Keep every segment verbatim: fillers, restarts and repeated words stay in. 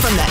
From the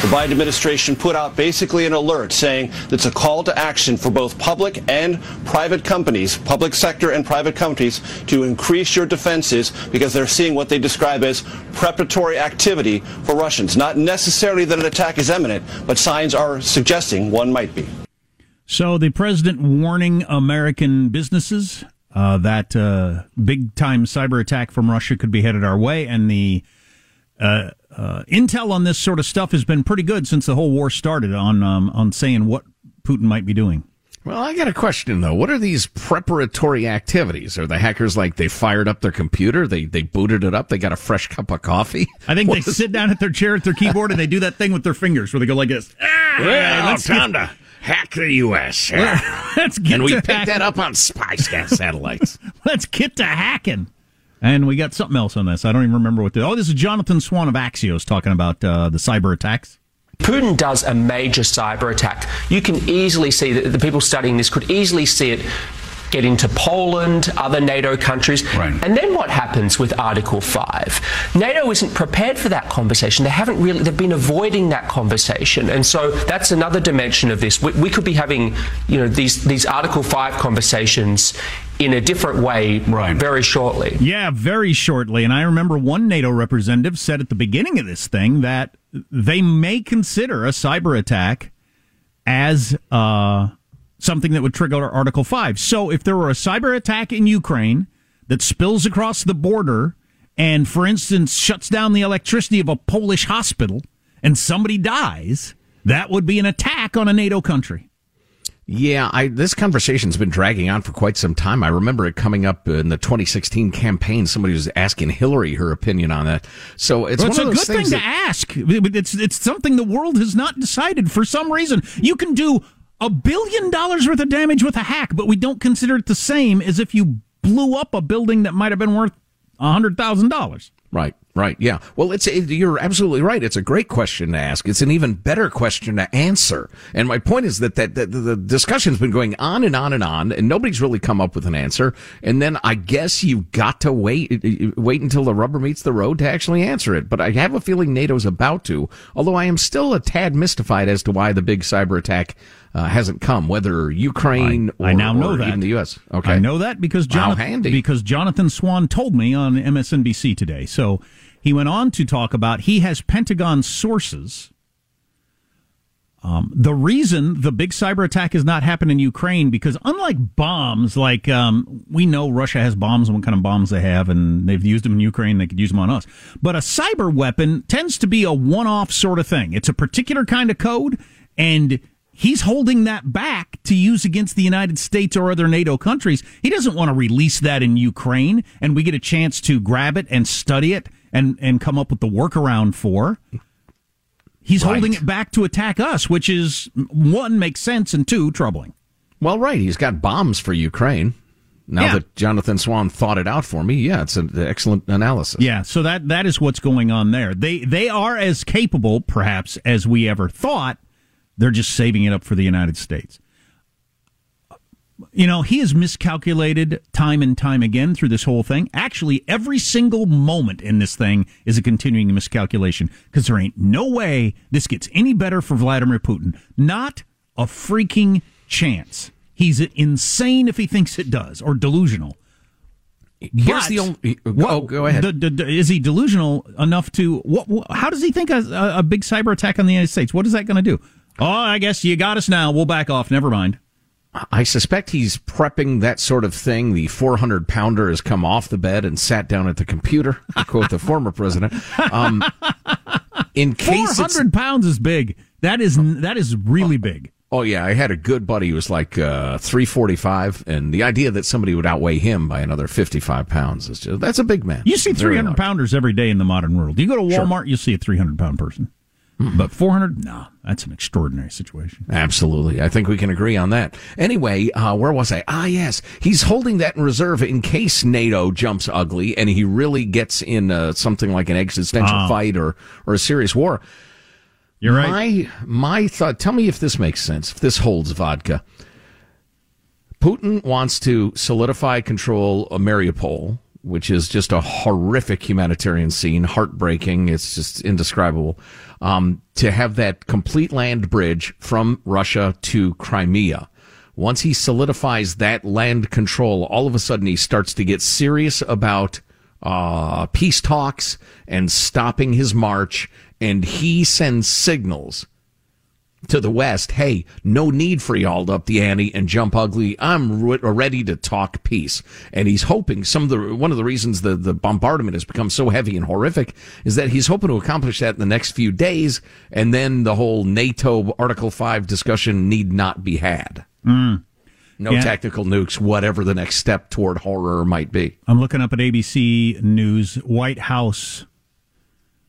The Biden administration put out basically an alert saying it's a call to action for both public and private companies, public sector and private companies, to increase your defenses because they're seeing what they describe as preparatory activity for Russians. Not necessarily that an attack is imminent, but signs are suggesting one might be. So the president warning American businesses uh, that uh, big-time cyber attack from Russia could be headed our way, and the Uh, uh, intel on this sort of stuff has been pretty good since the whole war started on um, on saying what Putin might be doing. Well, I got a question, though. What are these preparatory activities? Are the hackers like they fired up their computer, they they booted it up, they got a fresh cup of coffee? I think what they is... sit down at their chair at their keyboard and they do that thing with their fingers where they go like this. Ah, well, let's time get... to hack the U S. Well, let's get and we picked that up on Spy Sat satellites. Let's get to hacking. And we got something else on this. I don't even remember what the... Oh, this is Jonathan Swan of Axios talking about uh, the cyber attacks. Putin does a major cyber attack. You can easily see that the people studying this could easily see it get into Poland, other NATO countries. Right. And then what happens with Article five? NATO isn't prepared for that conversation. They haven't really, they've been avoiding that conversation. And so that's another dimension of this. We, we could be having, you know, these, these Article five conversations in a different way right. very shortly. Yeah, very shortly. And I remember one NATO representative said at the beginning of this thing that they may consider a cyber attack as uh, something that would trigger Article five. So if there were a cyber attack in Ukraine that spills across the border and, for instance, shuts down the electricity of a Polish hospital and somebody dies, that would be an attack on a NATO country. Yeah, I, this conversation's been dragging on for quite some time. I remember it coming up in the twenty sixteen campaign. Somebody was asking Hillary her opinion on that. So it's, well, it's one of those things. It's a good thing that, to ask. It's, it's something the world has not decided for some reason. You can do a billion dollars worth of damage with a hack, but we don't consider it the same as if you blew up a building that might have been worth one hundred thousand dollars. Right. Right. Yeah. Well, it's it, you're absolutely right. It's a great question to ask. It's an even better question to answer. And my point is that, that, that the discussion's been going on and on and on, and nobody's really come up with an answer. And then I guess you've got to wait, wait until the rubber meets the road to actually answer it. But I have a feeling NATO's about to, although I am still a tad mystified as to why the big cyber attack uh, hasn't come, whether Ukraine I, or, I now know or that. even the U S. Okay. I know that because, John- wow, handy. because Jonathan Swan told me on M S N B C today. So he went on to talk about he has Pentagon sources. Um, the reason the big cyber attack has not happened in Ukraine, because unlike bombs, like um, we know Russia has bombs and what kind of bombs they have, and they've used them in Ukraine, they could use them on us. But a cyber weapon tends to be a one-off sort of thing. It's a particular kind of code, and he's holding that back to use against the United States or other NATO countries. He doesn't want to release that in Ukraine, and we get a chance to grab it and study it and, and come up with the workaround for. He's right. holding it back to attack us, which is, one, makes sense, and two, troubling. Well, right. He's got bombs for Ukraine. Now yeah. that Jonathan Swan thought it out for me, yeah, it's an excellent analysis. Yeah, so that that is what's going on there. They they are as capable, perhaps, as we ever thought. They're just saving it up for the United States. You know, he has miscalculated time and time again through this whole thing. Actually, every single moment in this thing is a continuing miscalculation, because there ain't no way this gets any better for Vladimir Putin. Not a freaking chance. He's insane if he thinks it does, or delusional. Here's but, the only, oh, well, go ahead. D- d- d- is he delusional enough to... What, what, how does he think a, a big cyber attack on the United States? What is that going to do? Oh, I guess you got us now. We'll back off. Never mind. I suspect he's prepping that sort of thing. The four hundred pounder has come off the bed and sat down at the computer, to quote the former president. Um, in case four hundred pounds is big. That is that is really big. Oh, yeah. I had a good buddy who was like uh, three forty-five, and the idea that somebody would outweigh him by another fifty-five pounds is just, that's a big man. You see three hundred pounders every day in the modern world. You go to Walmart, sure. you see a three hundred pound person. But four hundred, no, that's an extraordinary situation. Absolutely. I think we can agree on that. Anyway, uh, where was I? Ah, yes. He's holding that in reserve in case NATO jumps ugly and he really gets in uh, something like an existential uh, fight or, or a serious war. You're right. My, my thought, tell me if this makes sense, if this holds vodka. Putin wants to solidify control of Mariupol, which is just a horrific humanitarian scene, heartbreaking. It's just indescribable. Um, to have that complete land bridge from Russia to Crimea. Once he solidifies that land control, all of a sudden he starts to get serious about uh, peace talks and stopping his march. And he sends signals to the West, hey, no need for y'all to up the ante and jump ugly. I'm re- ready to talk peace. And he's hoping some of the one of the reasons the, the bombardment has become so heavy and horrific is that he's hoping to accomplish that in the next few days. And then the whole NATO Article five discussion need not be had. Mm. No yeah. tactical nukes, whatever the next step toward horror might be. I'm looking up at A B C News. White House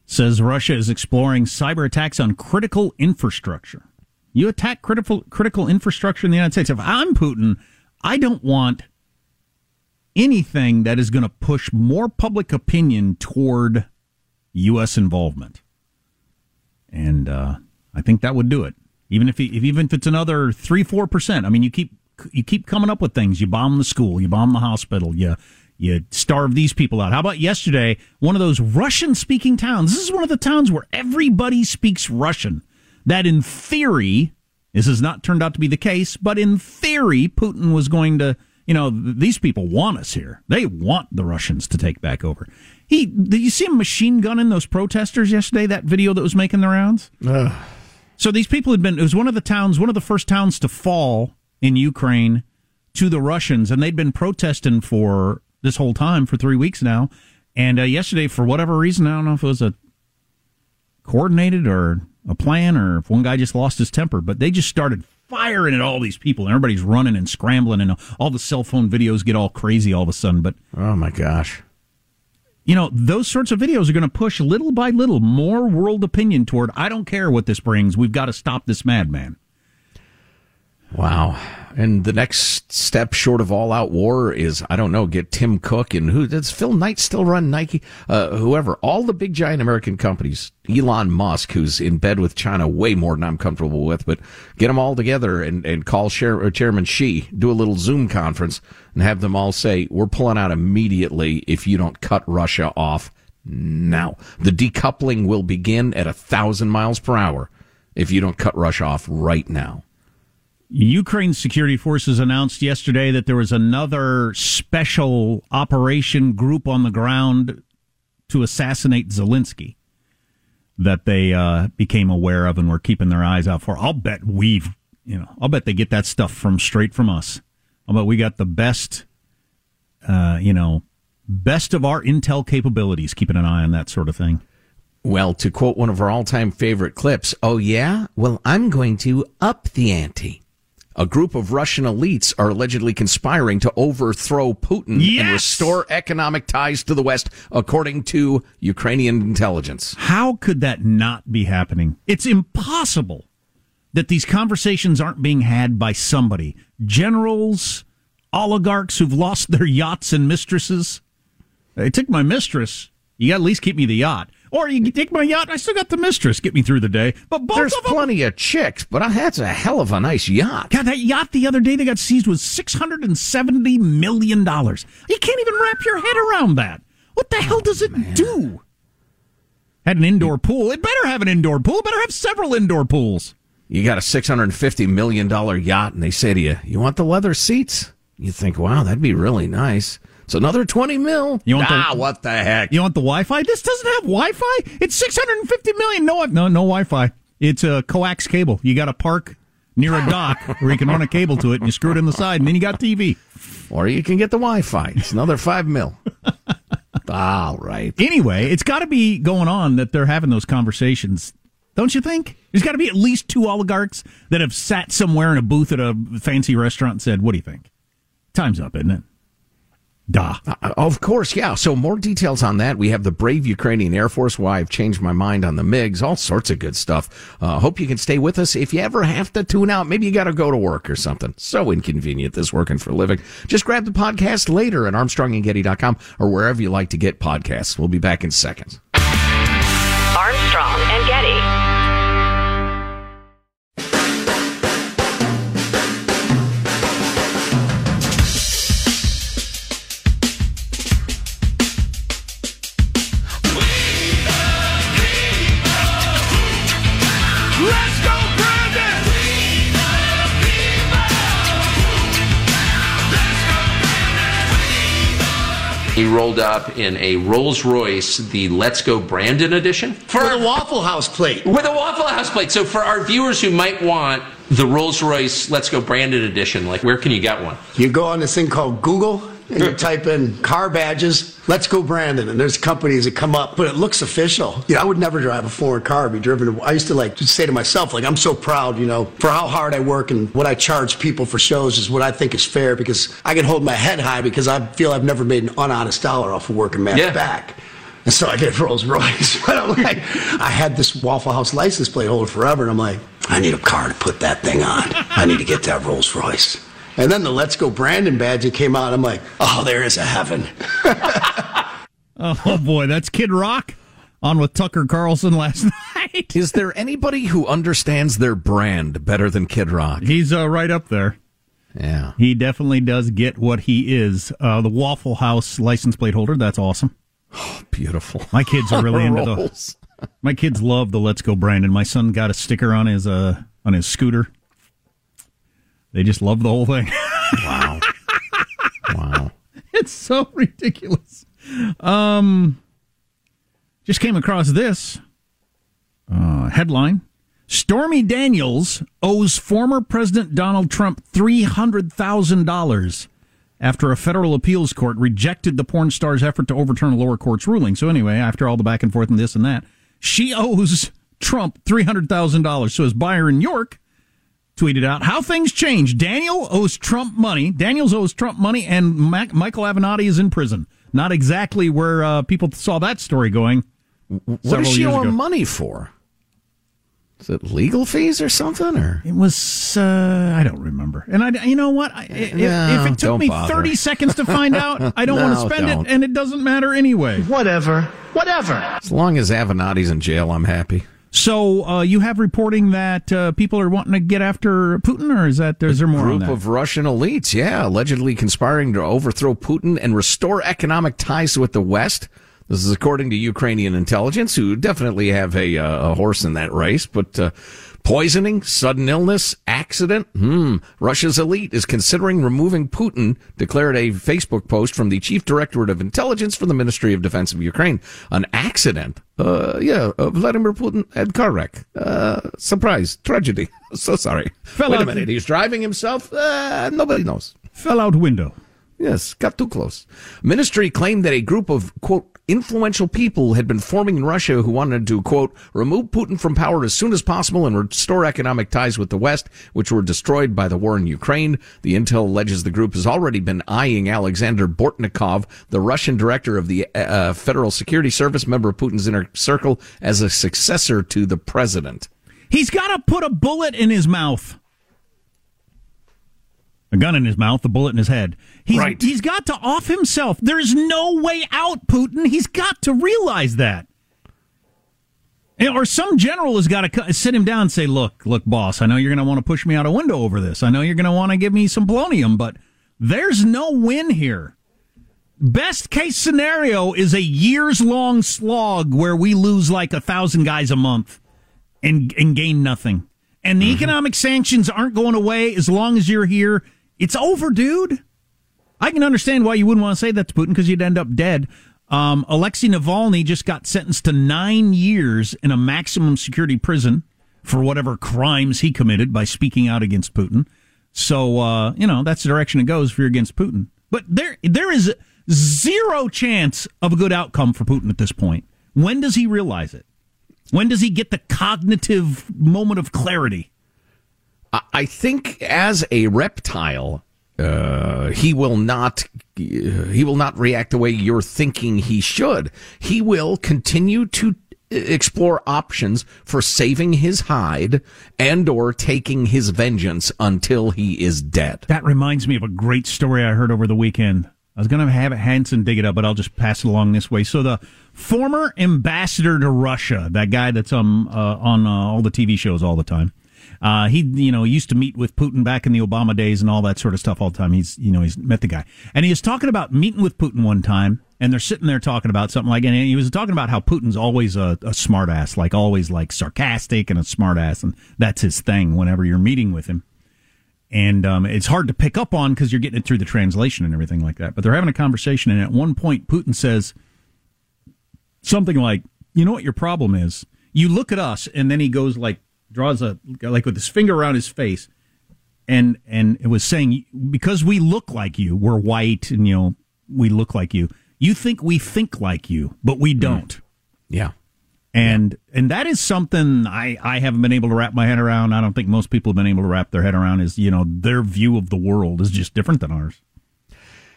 says Russia is exploring cyber attacks on critical infrastructure. You attack critical critical infrastructure in the United States. If I'm Putin, I don't want anything that is going to push more public opinion toward U S involvement. And uh, I think that would do it. Even if, he, if even if it's another three four percent. I mean, you keep you keep coming up with things. You bomb the school. You bomb the hospital. You. You starve these people out. How about yesterday, one of those Russian-speaking towns? This is one of the towns where everybody speaks Russian. That in theory, this has not turned out to be the case, but in theory, Putin was going to, you know, these people want us here. They want the Russians to take back over. He, did you see him machine gunning those protesters yesterday, that video that was making the rounds? Ugh. So these people had been, it was one of the towns, one of the first towns to fall in Ukraine to the Russians, and they'd been protesting for... this whole time for three weeks now. And uh, yesterday, for whatever reason, I don't know if it was a coordinated or a plan or if one guy just lost his temper, but they just started firing at all these people. And everybody's running and scrambling, and all the cell phone videos get all crazy all of a sudden. But oh, my gosh. You know, those sorts of videos are going to push little by little more world opinion toward, I don't care what this brings. We've got to stop this madman. Wow. And the next step short of all-out war is, I don't know, get Tim Cook and who does Phil Knight still run Nike? Uh, whoever. All the big, giant American companies. Elon Musk, who's in bed with China way more than I'm comfortable with, but get them all together and, and call Chair, Chairman Xi, do a little Zoom conference, and have them all say, we're pulling out immediately if you don't cut Russia off now. The decoupling will begin at a thousand miles per hour if you don't cut Russia off right now. Ukraine's security forces announced yesterday that there was another special operation group on the ground to assassinate Zelensky that they uh, became aware of and were keeping their eyes out for. I'll bet we've, you know, I'll bet they get that stuff from straight from us. I'll bet we got the best, uh, you know, best of our intel capabilities, keeping an eye on that sort of thing. Well, to quote one of our all-time favorite clips, oh, yeah? Well, I'm going to up the ante. A group of Russian elites are allegedly conspiring to overthrow Putin yes! and restore economic ties to the West, according to Ukrainian intelligence. How could that not be happening? It's impossible that these conversations aren't being had by somebody. Generals, oligarchs who've lost their yachts and mistresses. They took my mistress. You got to at least keep me the yacht. Or you can take my yacht. I still got the mistress. Get me through the day. But both There's of them, plenty of chicks, but that's a hell of a nice yacht. God, that yacht the other day they got seized was six hundred seventy million dollars. You can't even wrap your head around that. What the oh, hell does it man. do? Had an indoor pool. It better have an indoor pool. It better have several indoor pools. You got a six hundred fifty million dollars yacht, and they say to you, you want the leather seats? You think, wow, that'd be really nice. It's another twenty mil. You want ah, the, what the heck? You want the Wi-Fi? This doesn't have Wi-Fi. It's six hundred fifty million. No, no, no Wi-Fi. It's a coax cable. You got to park near a dock where you can run a cable to it, and you screw it in the side, and then you got T V. Or you can get the Wi-Fi. It's another five mil. All right. Anyway, it's got to be going on that they're having those conversations, don't you think? There's got to be at least two oligarchs that have sat somewhere in a booth at a fancy restaurant and said, what do you think? Time's up, isn't it? Duh. Uh, of course, yeah. So more details on that. We have the brave Ukrainian Air Force, why I've changed my mind on the MiGs, all sorts of good stuff. Uh, hope you can stay with us. If you ever have to tune out, maybe you got to go to work or something. So inconvenient, this working for a living. Just grab the podcast later at Armstrong and Getty dot com or wherever you like to get podcasts. We'll be back in seconds. Armstrong and Getty. He rolled up in a Rolls Royce, the Let's Go Brandon edition. For a Waffle House plate. With a Waffle House plate. So for our viewers who might want the Rolls Royce Let's Go Brandon edition, like where can you get one? You go on this thing called Google and you type in car badges, Let's Go Brandon, and there's companies that come up, but it looks official. You know, I would never drive a foreign car, be driven. I used to like to say to myself, like, I'm so proud, you know, for how hard I work and what I charge people for shows is what I think is fair because I can hold my head high because I feel I've never made an unhonest dollar off of working man's yeah. back. And so I did Rolls Royce, but I'm like, I had this Waffle House license plate hold forever, and I'm like, I need a car to put that thing on. I need to get that Rolls Royce. And then the Let's Go Brandon badge came out. I'm like, oh, there is a heaven. Oh, boy, that's Kid Rock on with Tucker Carlson last night. Is there anybody who understands their brand better than Kid Rock? He's uh, right up there. Yeah. He definitely does get what he is. Uh, the Waffle House license plate holder, that's awesome. Oh, beautiful. My kids are really into those. My kids love the Let's Go Brandon. My son got a sticker on his uh, on his scooter. They just love the whole thing. Wow. Wow. It's so ridiculous. Um, just came across this uh, headline. Stormy Daniels owes former President Donald Trump three hundred thousand dollars after a federal appeals court rejected the porn star's effort to overturn a lower court's ruling. So anyway, after all the back and forth and this and that, she owes Trump three hundred thousand dollars. So his buyer in York tweeted out how things change. Daniel owes Trump money. Daniels owes Trump money, and Mac- Michael Avenatti is in prison. Not exactly where uh, people saw that story going. What does she owe money for? Is it legal fees or something? Or it was uh, I don't remember. And I, you know what? I, it, no, if it took me bother. thirty seconds to find out, I don't no, want to spend don't. it, and it doesn't matter anyway. Whatever, whatever. As long as Avenatti's in jail, I'm happy. So uh, you have reporting that uh, people are wanting to get after Putin, or is that there's there more on that? A group of Russian elites, yeah, allegedly conspiring to overthrow Putin and restore economic ties with the West. This is according to Ukrainian intelligence, who definitely have a, uh, a horse in that race. But uh, poisoning, sudden illness, accident. Hmm. Russia's elite is considering removing Putin, declared a Facebook post from the Chief Directorate of Intelligence for the Ministry of Defense of Ukraine. An accident. Uh, yeah, uh, Vladimir Putin had car wreck. Uh, surprise, tragedy. So sorry. Fell Wait a minute. He's driving himself. Uh, nobody knows. Fell out window. Yes, got too close. Ministry claimed that a group of, quote, influential people had been forming in Russia who wanted to, quote, remove Putin from power as soon as possible and restore economic ties with the West, which were destroyed by the war in Ukraine. The intel alleges the group has already been eyeing Alexander Bortnikov, the Russian director of the uh, Federal Security Service, member of Putin's inner circle, as a successor to the president. He's got to put a bullet in his mouth. A gun in his mouth, a bullet in his head. He's, right. He's got to off himself. There is no way out, Putin. He's got to realize that. Or some general has got to sit him down and say, look, look, boss, I know you're going to want to push me out a window over this. I know you're going to want to give me some polonium, but there's no win here. Best case scenario is a years-long slog where we lose like a thousand guys a month and, and gain nothing. And the mm-hmm. economic sanctions aren't going away as long as you're here. It's over, dude. I can understand why you wouldn't want to say that to Putin, because you'd end up dead. Um, Alexei Navalny just got sentenced to nine years in a maximum security prison for whatever crimes he committed by speaking out against Putin. So, uh, you know, that's the direction it goes if you're against Putin. But there, there is zero chance of a good outcome for Putin at this point. When does he realize it? When does he get the cognitive moment of clarity? I think as a reptile, uh, he will not he will not react the way you're thinking he should. He will continue to explore options for saving his hide and or taking his vengeance until he is dead. That reminds me of a great story I heard over the weekend. I was going to have Hanson dig it up, but I'll just pass it along this way. So the former ambassador to Russia, that guy that's um, uh, on uh, all the T V shows all the time, uh, he you know used to meet with Putin back in the Obama days and all that sort of stuff all the time. He's you know he's met the guy, and he was talking about meeting with Putin one time, and they're sitting there talking about something like, and he was talking about how Putin's always a, a smartass, like always like sarcastic and a smartass, and that's his thing whenever you're meeting with him. And um, it's hard to pick up on because you're getting it through the translation and everything like that. But they're having a conversation, and at one point, Putin says something like, you know what your problem is? You look at us, and then he goes like, draws a, like with his finger around his face, and and it was saying, because we look like you, we're white, and you know we look like you, you think we think like you, but we don't. Yeah. And and that is something I, I haven't been able to wrap my head around. I don't think most people have been able to wrap their head around is, you know, their view of the world is just different than ours.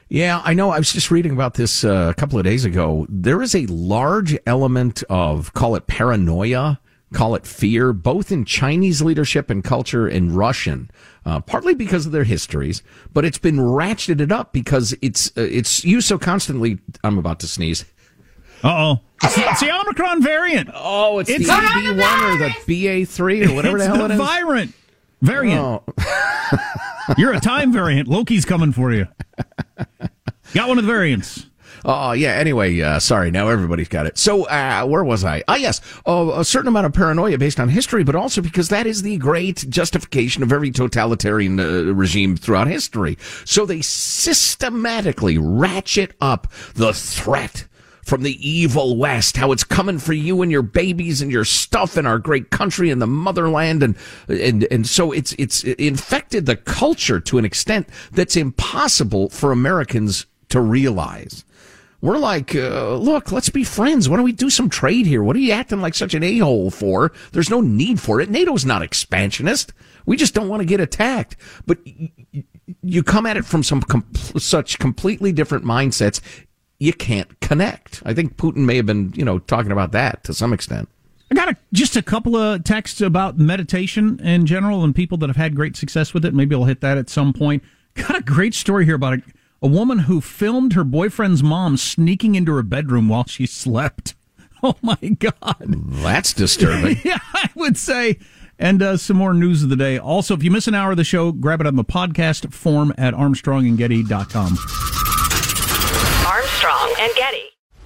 Yeah, I know. I was just reading about this uh, a couple of days ago. There is a large element of, call it paranoia, call it fear, both in Chinese leadership and culture and Russian, uh, partly because of their histories, but it's been ratcheted up because it's uh, it's used so constantly. I'm about to sneeze. Uh-oh. It's, it's the Omicron variant. Oh, it's, it's the B one or the B A three or whatever the hell the it is. It's the virant variant. Oh. You're a time variant. Loki's coming for you. Got one of the variants. Oh, yeah. Anyway, uh, sorry. Now everybody's got it. So uh, where was I? Ah, yes. Oh, a certain amount of paranoia based on history, but also because that is the great justification of every totalitarian uh, regime throughout history. So they systematically ratchet up the threat from the evil West, how it's coming for you and your babies and your stuff and our great country and the motherland. And, and, and so it's, it's infected the culture to an extent that's impossible for Americans to realize. We're like, uh, look, let's be friends. Why don't we do some trade here? What are you acting like such an a-hole for? There's no need for it. NATO's not expansionist. We just don't want to get attacked. But you come at it from some com- such completely different mindsets. You can't connect. I think Putin may have been, you know, talking about that to some extent. I got a, just a couple of texts about meditation in general and people that have had great success with it. Maybe I'll hit that at some point. Got a great story here about a, a woman who filmed her boyfriend's mom sneaking into her bedroom while she slept. Oh, my God. That's disturbing. Yeah, I would say. And uh, some more news of the day. Also, if you miss an hour of the show, grab it on the podcast form at armstrong and getty dot com. Armstrong and Getty.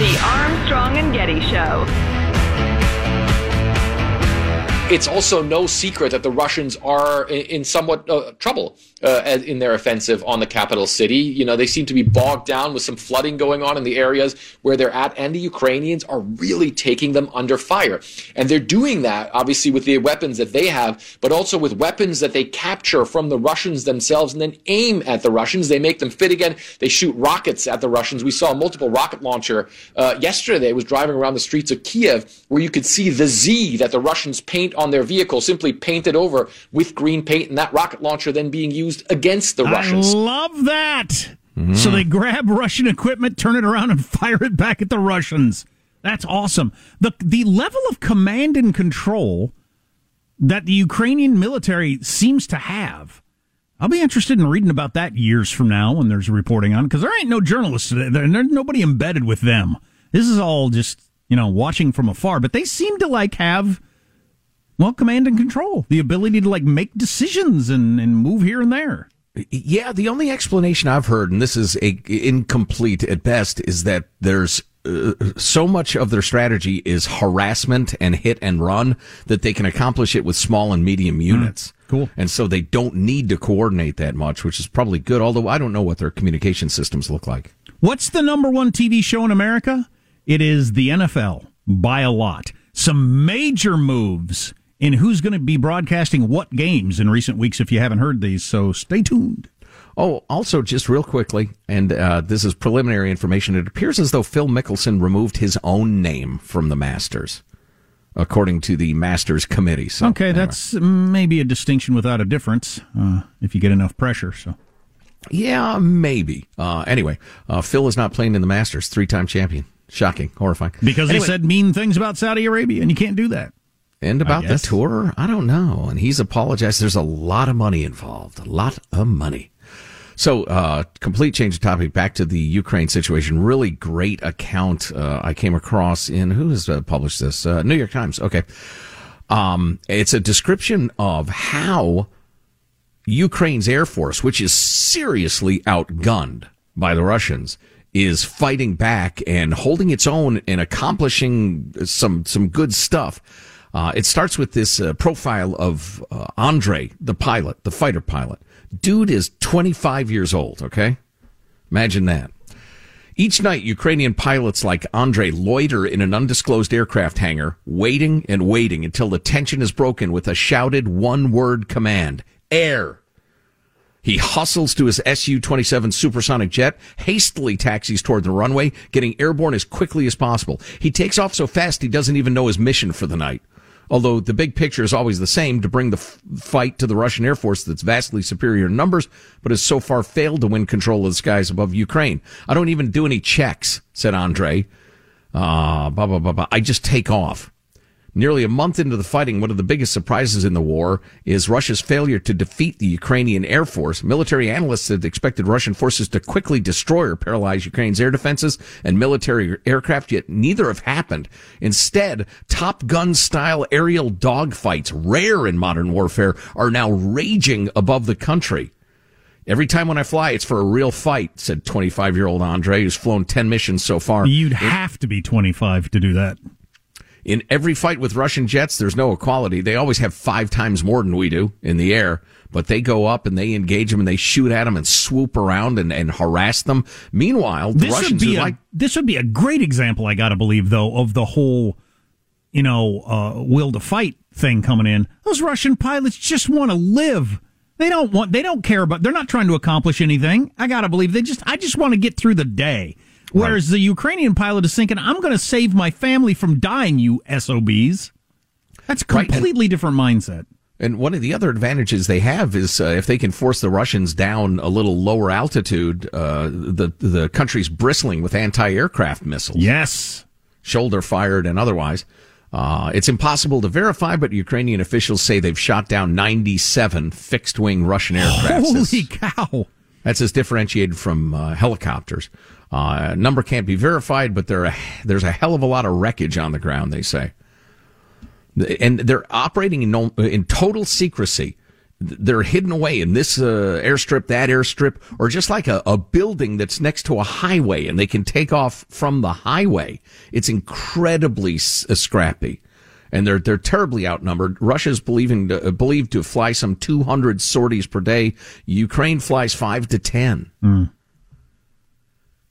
The Armstrong and Getty Show. It's also no secret that the Russians are in somewhat uh, trouble uh, in their offensive on the capital city. You know, they seem to be bogged down with some flooding going on in the areas where they're at, and the Ukrainians are really taking them under fire. And they're doing that, obviously, with the weapons that they have, but also with weapons that they capture from the Russians themselves and then aim at the Russians. They make them fit again. They shoot rockets at the Russians. We saw a multiple rocket launcher uh, yesterday. It was driving around the streets of Kiev, where you could see the Z that the Russians paint on their vehicle simply painted over with green paint, and that rocket launcher then being used against the Russians. I love that. Mm. So they grab Russian equipment, turn it around, and fire it back at the Russians. That's awesome. The the level of command and control that the Ukrainian military seems to have, I'll be interested in reading about that years from now when there's reporting on, because there ain't no journalists today. There, there's nobody embedded with them. This is all just, you know, watching from afar. But they seem to, like, have... Well, command and control, the ability to, like, make decisions and, and move here and there. Yeah, the only explanation I've heard, and this is a, incomplete at best, is that there's uh, so much of their strategy is harassment and hit and run that they can accomplish it with small and medium units. Mm, cool. And so they don't need to coordinate that much, which is probably good, although I don't know what their communication systems look like. What's the number one T V show in America? It is the N F L, by a lot. Some major moves in who's going to be broadcasting what games in recent weeks if you haven't heard these, so stay tuned. Oh, also, just real quickly, and uh, this is preliminary information, it appears as though Phil Mickelson removed his own name from the Masters, according to the Masters Committee. So, okay, anyway. That's maybe a distinction without a difference, uh, if you get enough pressure, so... Yeah, maybe. Uh, anyway, uh, Phil is not playing in the Masters, three-time champion. Shocking, horrifying. Because anyway. He said mean things about Saudi Arabia, and you can't do that. And about the tour, I don't know. And he's apologized. There's a lot of money involved, a lot of money. So, uh, complete change of topic, back to the Ukraine situation. Really great account uh, I came across in, who has uh, published this? Uh, New York Times. Okay. Um, it's a description of how Ukraine's Air Force, which is seriously outgunned by the Russians, is fighting back and holding its own and accomplishing some some good stuff. Uh, it starts with this uh, profile of uh, Andre, the pilot, the fighter pilot. Dude is twenty-five years old, okay? Imagine that. Each night, Ukrainian pilots like Andre loiter in an undisclosed aircraft hangar, waiting and waiting until the tension is broken with a shouted one-word command, air. He hustles to his S U twenty-seven supersonic jet, hastily taxis toward the runway, getting airborne as quickly as possible. He takes off so fast he doesn't even know his mission for the night, although the big picture is always the same, to bring the f- fight to the Russian Air Force that's vastly superior in numbers, but has so far failed to win control of the skies above Ukraine. I don't even do any checks, said Andre. Uh, blah, blah, blah, blah. I just take off. Nearly a month into the fighting, one of the biggest surprises in the war is Russia's failure to defeat the Ukrainian Air Force. Military analysts had expected Russian forces to quickly destroy or paralyze Ukraine's air defenses and military aircraft, yet neither have happened. Instead, Top Gun-style aerial dogfights, rare in modern warfare, are now raging above the country. Every time when I fly, it's for a real fight, said twenty-five-year-old Andre, who's flown ten missions so far. You'd have to be twenty-five to do that. In every fight with Russian jets, there's no equality. They always have five times more than we do in the air, but they go up and they engage them and they shoot at them and swoop around and, and harass them. Meanwhile, the this Russians would be a, like... This would be a great example, I got to believe, though, of the whole, you know, uh, will to fight thing coming in. Those Russian pilots just want to live. They don't want, they don't care about, they're not trying to accomplish anything. I got to believe they just, I just want to get through the day. Whereas right. The Ukrainian pilot is thinking, I'm going to save my family from dying, you S O Bs. That's a completely right. and, different mindset. And one of the other advantages they have is uh, if they can force the Russians down a little lower altitude, uh, the, the country's bristling with anti-aircraft missiles. Yes. Shoulder-fired and otherwise. Uh, it's impossible to verify, but Ukrainian officials say they've shot down ninety-seven fixed-wing Russian aircraft. Holy that's, cow. That's as differentiated from uh, helicopters. Uh, number can't be verified, but there are, there's a hell of a lot of wreckage on the ground, they say. And they're operating in, no, in total secrecy. They're hidden away in this uh, airstrip, that airstrip, or just like a, a building that's next to a highway, and they can take off from the highway. It's incredibly s- scrappy. And they're they're terribly outnumbered. Russia's believing to, uh, believed to fly some two hundred sorties per day. Ukraine flies five to ten. Mm.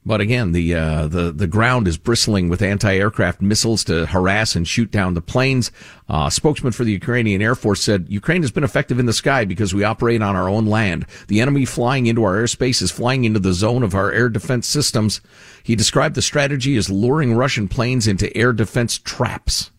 But again, the, uh, the, the ground is bristling with anti-aircraft missiles to harass and shoot down the planes. Uh, spokesman for the Ukrainian Air Force said, Ukraine has been effective in the sky because we operate on our own land. The enemy flying into our airspace is flying into the zone of our air defense systems. He described the strategy as luring Russian planes into air defense traps.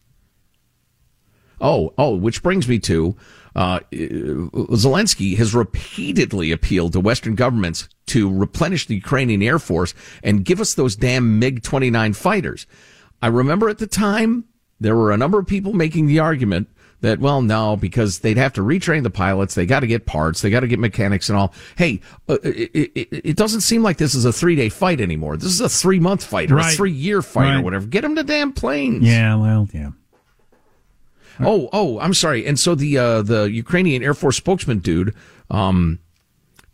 Oh, oh, which brings me to, uh, Zelensky has repeatedly appealed to Western governments to replenish the Ukrainian Air Force and give us those damn MiG twenty-nine fighters. I remember at the time, there were a number of people making the argument that, well, no, because they'd have to retrain the pilots, they got to get parts, they got to get mechanics and all. Hey, uh, it, it, it doesn't seem like this is a three-day fight anymore. This is a three-month fight or right. a three-year fight right. or whatever. Get them to damn planes. Yeah, well, yeah. Oh, oh, I'm sorry. And so the uh, the Ukrainian Air Force spokesman dude um,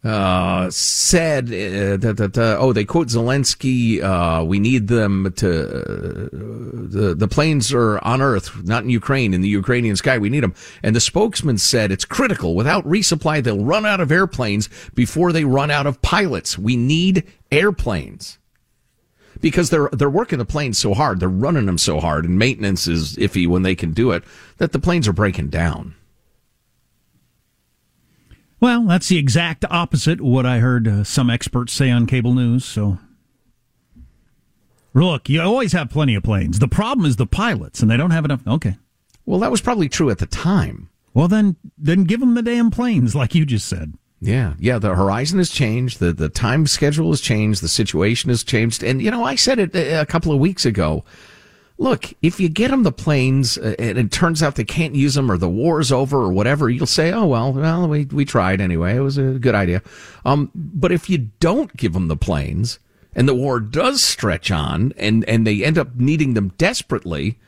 uh, said, uh, that, that, uh, oh, they quote Zelensky, uh, we need them to, uh, the, the planes are on Earth, not in Ukraine, in the Ukrainian sky, we need them. And the spokesman said it's critical. Without resupply, they'll run out of airplanes before they run out of pilots. We need airplanes. Because they're they're working the planes so hard, they're running them so hard, and maintenance is iffy when they can do it, that the planes are breaking down. Well, that's the exact opposite of what I heard uh, some experts say on cable news. So, look, you always have plenty of planes. The problem is the pilots, and they don't have enough. Okay. Well, that was probably true at the time. Well, then, then give them the damn planes, like you just said. Yeah, yeah, the horizon has changed, the, the time schedule has changed, the situation has changed, and, you know, I said it a couple of weeks ago, look, if you get them the planes and it turns out they can't use them or the war's over or whatever, you'll say, oh, well, well we, we tried anyway, it was a good idea. Um, but if you don't give them the planes and the war does stretch on and, and they end up needing them desperately,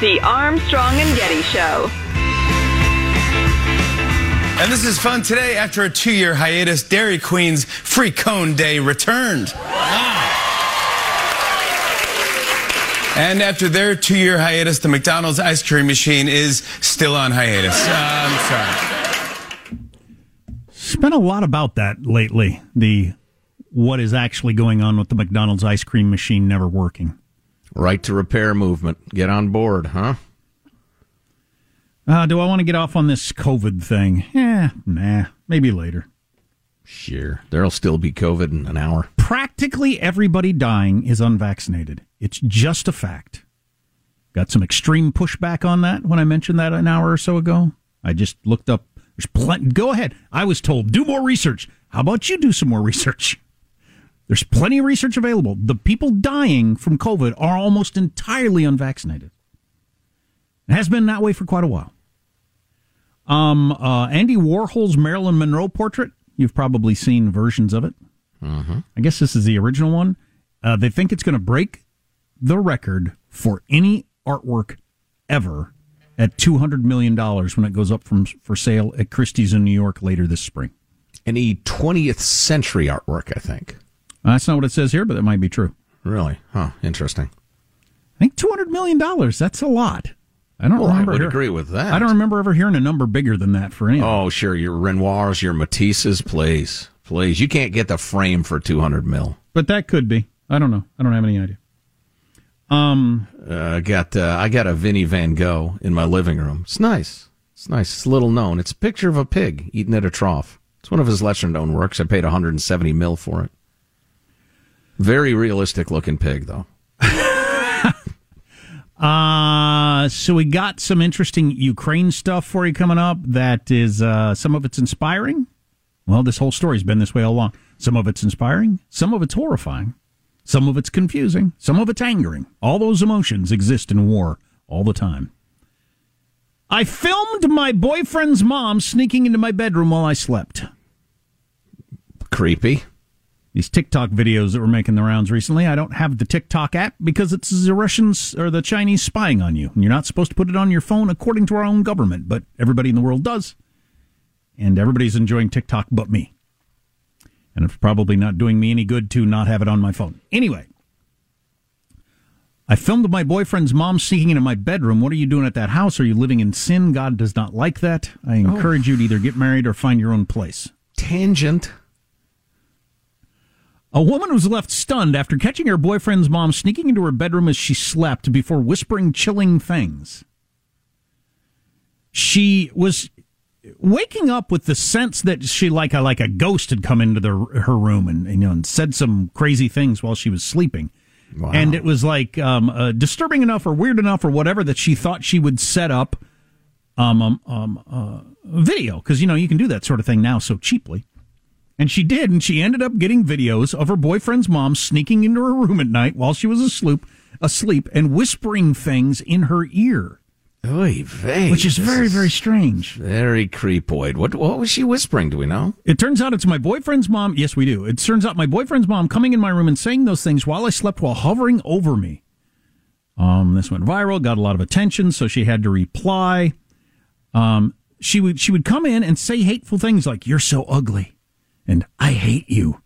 The Armstrong and Getty Show. And this is fun. Today, after a two-year hiatus, Dairy Queen's Free Cone Day returned. Wow. And after their two-year hiatus, the McDonald's ice cream machine is still on hiatus. Uh, I'm sorry. It's been a lot about that lately, the what is actually going on with the McDonald's ice cream machine never working. Right to repair movement. Get on board, huh? Uh, do I want to get off on this COVID thing? Eh, nah. Maybe later. Sure. There'll still be COVID in an hour. Practically everybody dying is unvaccinated. It's just a fact. Got some extreme pushback on that when I mentioned that an hour or so ago. I just looked up. There's plenty. Go ahead. I was told, do more research. How about you do some more research? There's plenty of research available. The people dying from COVID are almost entirely unvaccinated. It has been that way for quite a while. Um, uh, Andy Warhol's Marilyn Monroe portrait. You've probably seen versions of it. Mm-hmm. I guess this is the original one. Uh, they think it's going to break the record for any artwork ever at two hundred million dollars when it goes up from for sale at Christie's in New York later this spring. Any twentieth century artwork, I think. Uh, that's not what it says here, but that might be true. Really? Huh. Interesting. I think two hundred million dollars. That's a lot. I don't well, remember. I would hear, agree with that. I don't remember ever hearing a number bigger than that for anything. Oh, sure. Your Renoirs, your Matisses, please. Please. You can't get the frame for two hundred mil. But that could be. I don't know. I don't have any idea. Um, uh, I got uh, I got a Vinnie Van Gogh in my living room. It's nice. It's nice. It's little known. It's a picture of a pig eating at a trough. It's one of his lesser known works. I paid one hundred seventy mil for it. Very realistic looking pig, though. Uh, so we got some interesting Ukraine stuff for you coming up that is, uh, some of it's inspiring. Well, this whole story's been this way all along. Some of it's inspiring. Some of it's horrifying. Some of it's confusing. Some of it's angering. All those emotions exist in war all the time. I filmed my boyfriend's mom sneaking into my bedroom while I slept. Creepy. These TikTok videos that were making the rounds recently, I don't have the TikTok app because it's the Russians or the Chinese spying on you. And you're not supposed to put it on your phone according to our own government, but everybody in the world does. And everybody's enjoying TikTok but me. And it's probably not doing me any good to not have it on my phone. Anyway, I filmed my boyfriend's mom sneaking into my bedroom. What are you doing at that house? Are you living in sin? God does not like that. I encourage oh. you to either get married or find your own place. Tangent. A woman was left stunned after catching her boyfriend's mom sneaking into her bedroom as she slept before whispering chilling things. She was waking up with the sense that she, like a, like a ghost, had come into the, her room and, you know, and said some crazy things while she was sleeping. Wow. And it was like um, uh, disturbing enough or weird enough or whatever that she thought she would set up um, um, um, uh, video because, you know, you can do that sort of thing now so cheaply. And she did, and she ended up getting videos of her boyfriend's mom sneaking into her room at night while she was asleep, asleep and whispering things in her ear. Oy vey. Which is very, very strange. Very creepoid. What, what was she whispering? Do we know? It turns out it's my boyfriend's mom. Yes, we do. It turns out my boyfriend's mom coming in my room and saying those things while I slept while hovering over me. Um, this went viral, got a lot of attention, so she had to reply. Um, she would, she would come in and say hateful things like, "You're so ugly." And "I hate you,"